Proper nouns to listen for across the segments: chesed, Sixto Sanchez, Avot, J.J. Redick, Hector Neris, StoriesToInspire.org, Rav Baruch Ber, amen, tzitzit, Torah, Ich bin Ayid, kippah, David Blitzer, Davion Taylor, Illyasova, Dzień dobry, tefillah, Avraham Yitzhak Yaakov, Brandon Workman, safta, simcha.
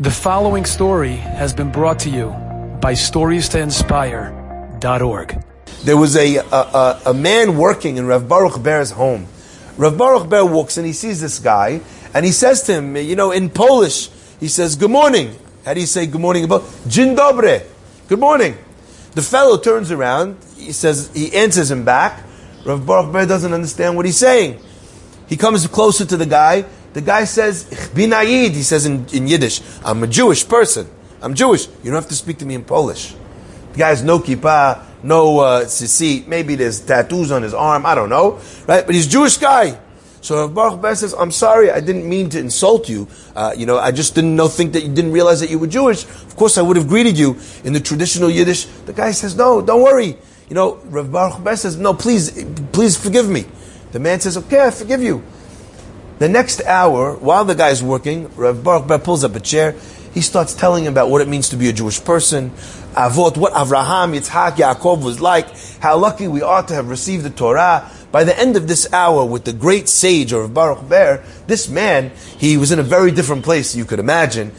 The following story has been brought to you by StoriesToInspire.org. There was a man working in Rav Baruch Ber's home. Rav Baruch Ber walks and he sees this guy and he says to him, you know, in Polish, he says, "Good morning." How do you say good morning? Dzień dobry. Good morning. The fellow turns around, he answers him back. Rav Baruch Ber doesn't understand what he's saying. He comes closer to the guy. The guy says, "Ich bin Ayid." He says in Yiddish, "I'm a Jewish person. I'm Jewish. You don't have to speak to me in Polish." The guy has no kippah, no tzitzit. Maybe there's tattoos on his arm. I don't know, right? But he's a Jewish guy. So Rav Baruch Ber says, "I'm sorry. I didn't mean to insult you. I just think that you didn't realize that you were Jewish. Of course, I would have greeted you in the traditional Yiddish." The guy says, "No, don't worry. You know," Rav Baruch Ber says, "No, please forgive me." The man says, "Okay, I forgive you." The next hour, while the guy's working, Rav Baruch Ber pulls up a chair. He starts telling him about what it means to be a Jewish person, Avot, what Avraham Yitzhak Yaakov was like, how lucky we are to have received the Torah. By the end of this hour, with the great sage of Rav Baruch Ber, this man, he was in a very different place, you could imagine,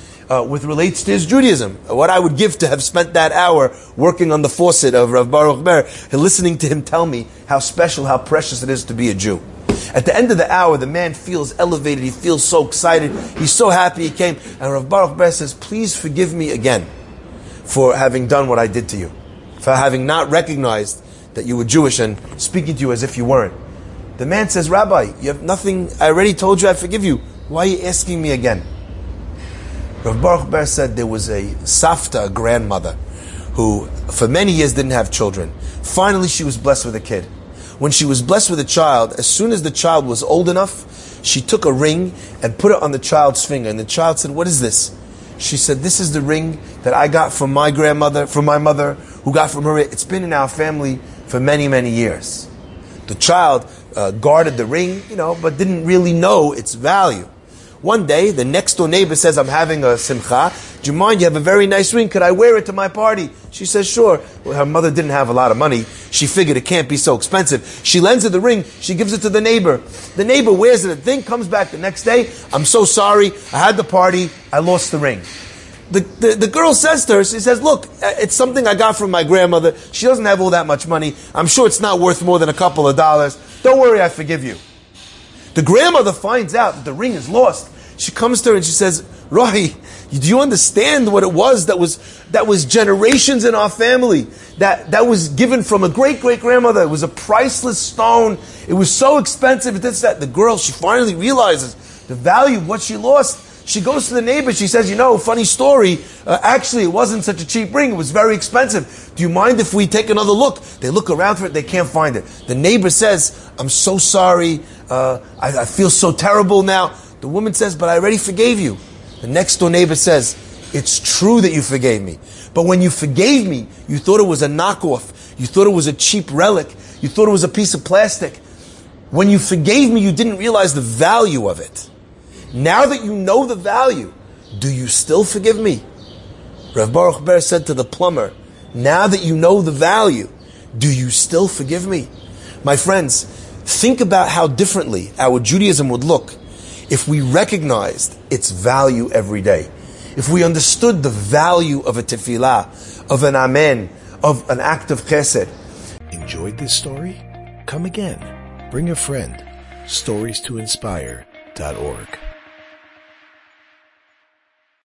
with relates to his Judaism. What I would give to have spent that hour working on the faucet of Rav Baruch Ber, and listening to him tell me how special, how precious it is to be a Jew. At the end of the hour, the man feels elevated. He feels so excited. He's so happy he came. And Rav Baruch Ber says, "Please forgive me again for having done what I did to you, for having not recognized that you were Jewish and speaking to you as if you weren't." The man says, "Rabbi, you have nothing. I already told you I forgive you. Why are you asking me again?" Rav Baruch Ber said there was a safta, a grandmother, who for many years didn't have children. Finally, she was blessed with a kid. When she was blessed with a child, as soon as the child was old enough, she took a ring and put it on the child's finger. And the child said, "What is this?" She said, "This is the ring that I got from my grandmother, from my mother, who got from her. It's been in our family for many, many years." The child guarded the ring, but didn't really know its value. One day, the next door neighbor says, "I'm having a simcha. Do you mind? You have a very nice ring. Could I wear it to my party?" She says, "Sure." Well, her mother didn't have a lot of money. She figured it can't be so expensive. She lends her the ring. She gives it to the neighbor. The neighbor wears it. The thing comes back the next day. "I'm so sorry. I had the party. I lost the ring." The girl says to her, she says, "Look, it's something I got from my grandmother. She doesn't have all that much money. I'm sure it's not worth more than a couple of dollars. Don't worry, I forgive you." The grandmother finds out that the ring is lost. She comes to her and she says, "Rohi, do you understand what it was that was generations in our family? That was given from a great-great-grandmother. It was a priceless stone. It was so expensive." This, that. The girl, she finally realizes the value of what she lost. She goes to the neighbor. She says, "Funny story. Actually, it wasn't such a cheap ring. It was very expensive. Do you mind if we take another look?" They look around for it. They can't find it. The neighbor says, "I'm so sorry. I feel so terrible now." The woman says, "But I already forgave you." The next door neighbor says, "It's true that you forgave me. But when you forgave me, you thought it was a knockoff. You thought it was a cheap relic. You thought it was a piece of plastic. When you forgave me, you didn't realize the value of it. Now that you know the value, do you still forgive me?" Rav Baruch Ber said to the plumber, "Now that you know the value, do you still forgive me?" My friends, think about how differently our Judaism would look if we recognized its value every day. If we understood the value of a tefillah, of an amen, of an act of chesed. Enjoyed this story? Come again. Bring a friend. StoriesToInspire.org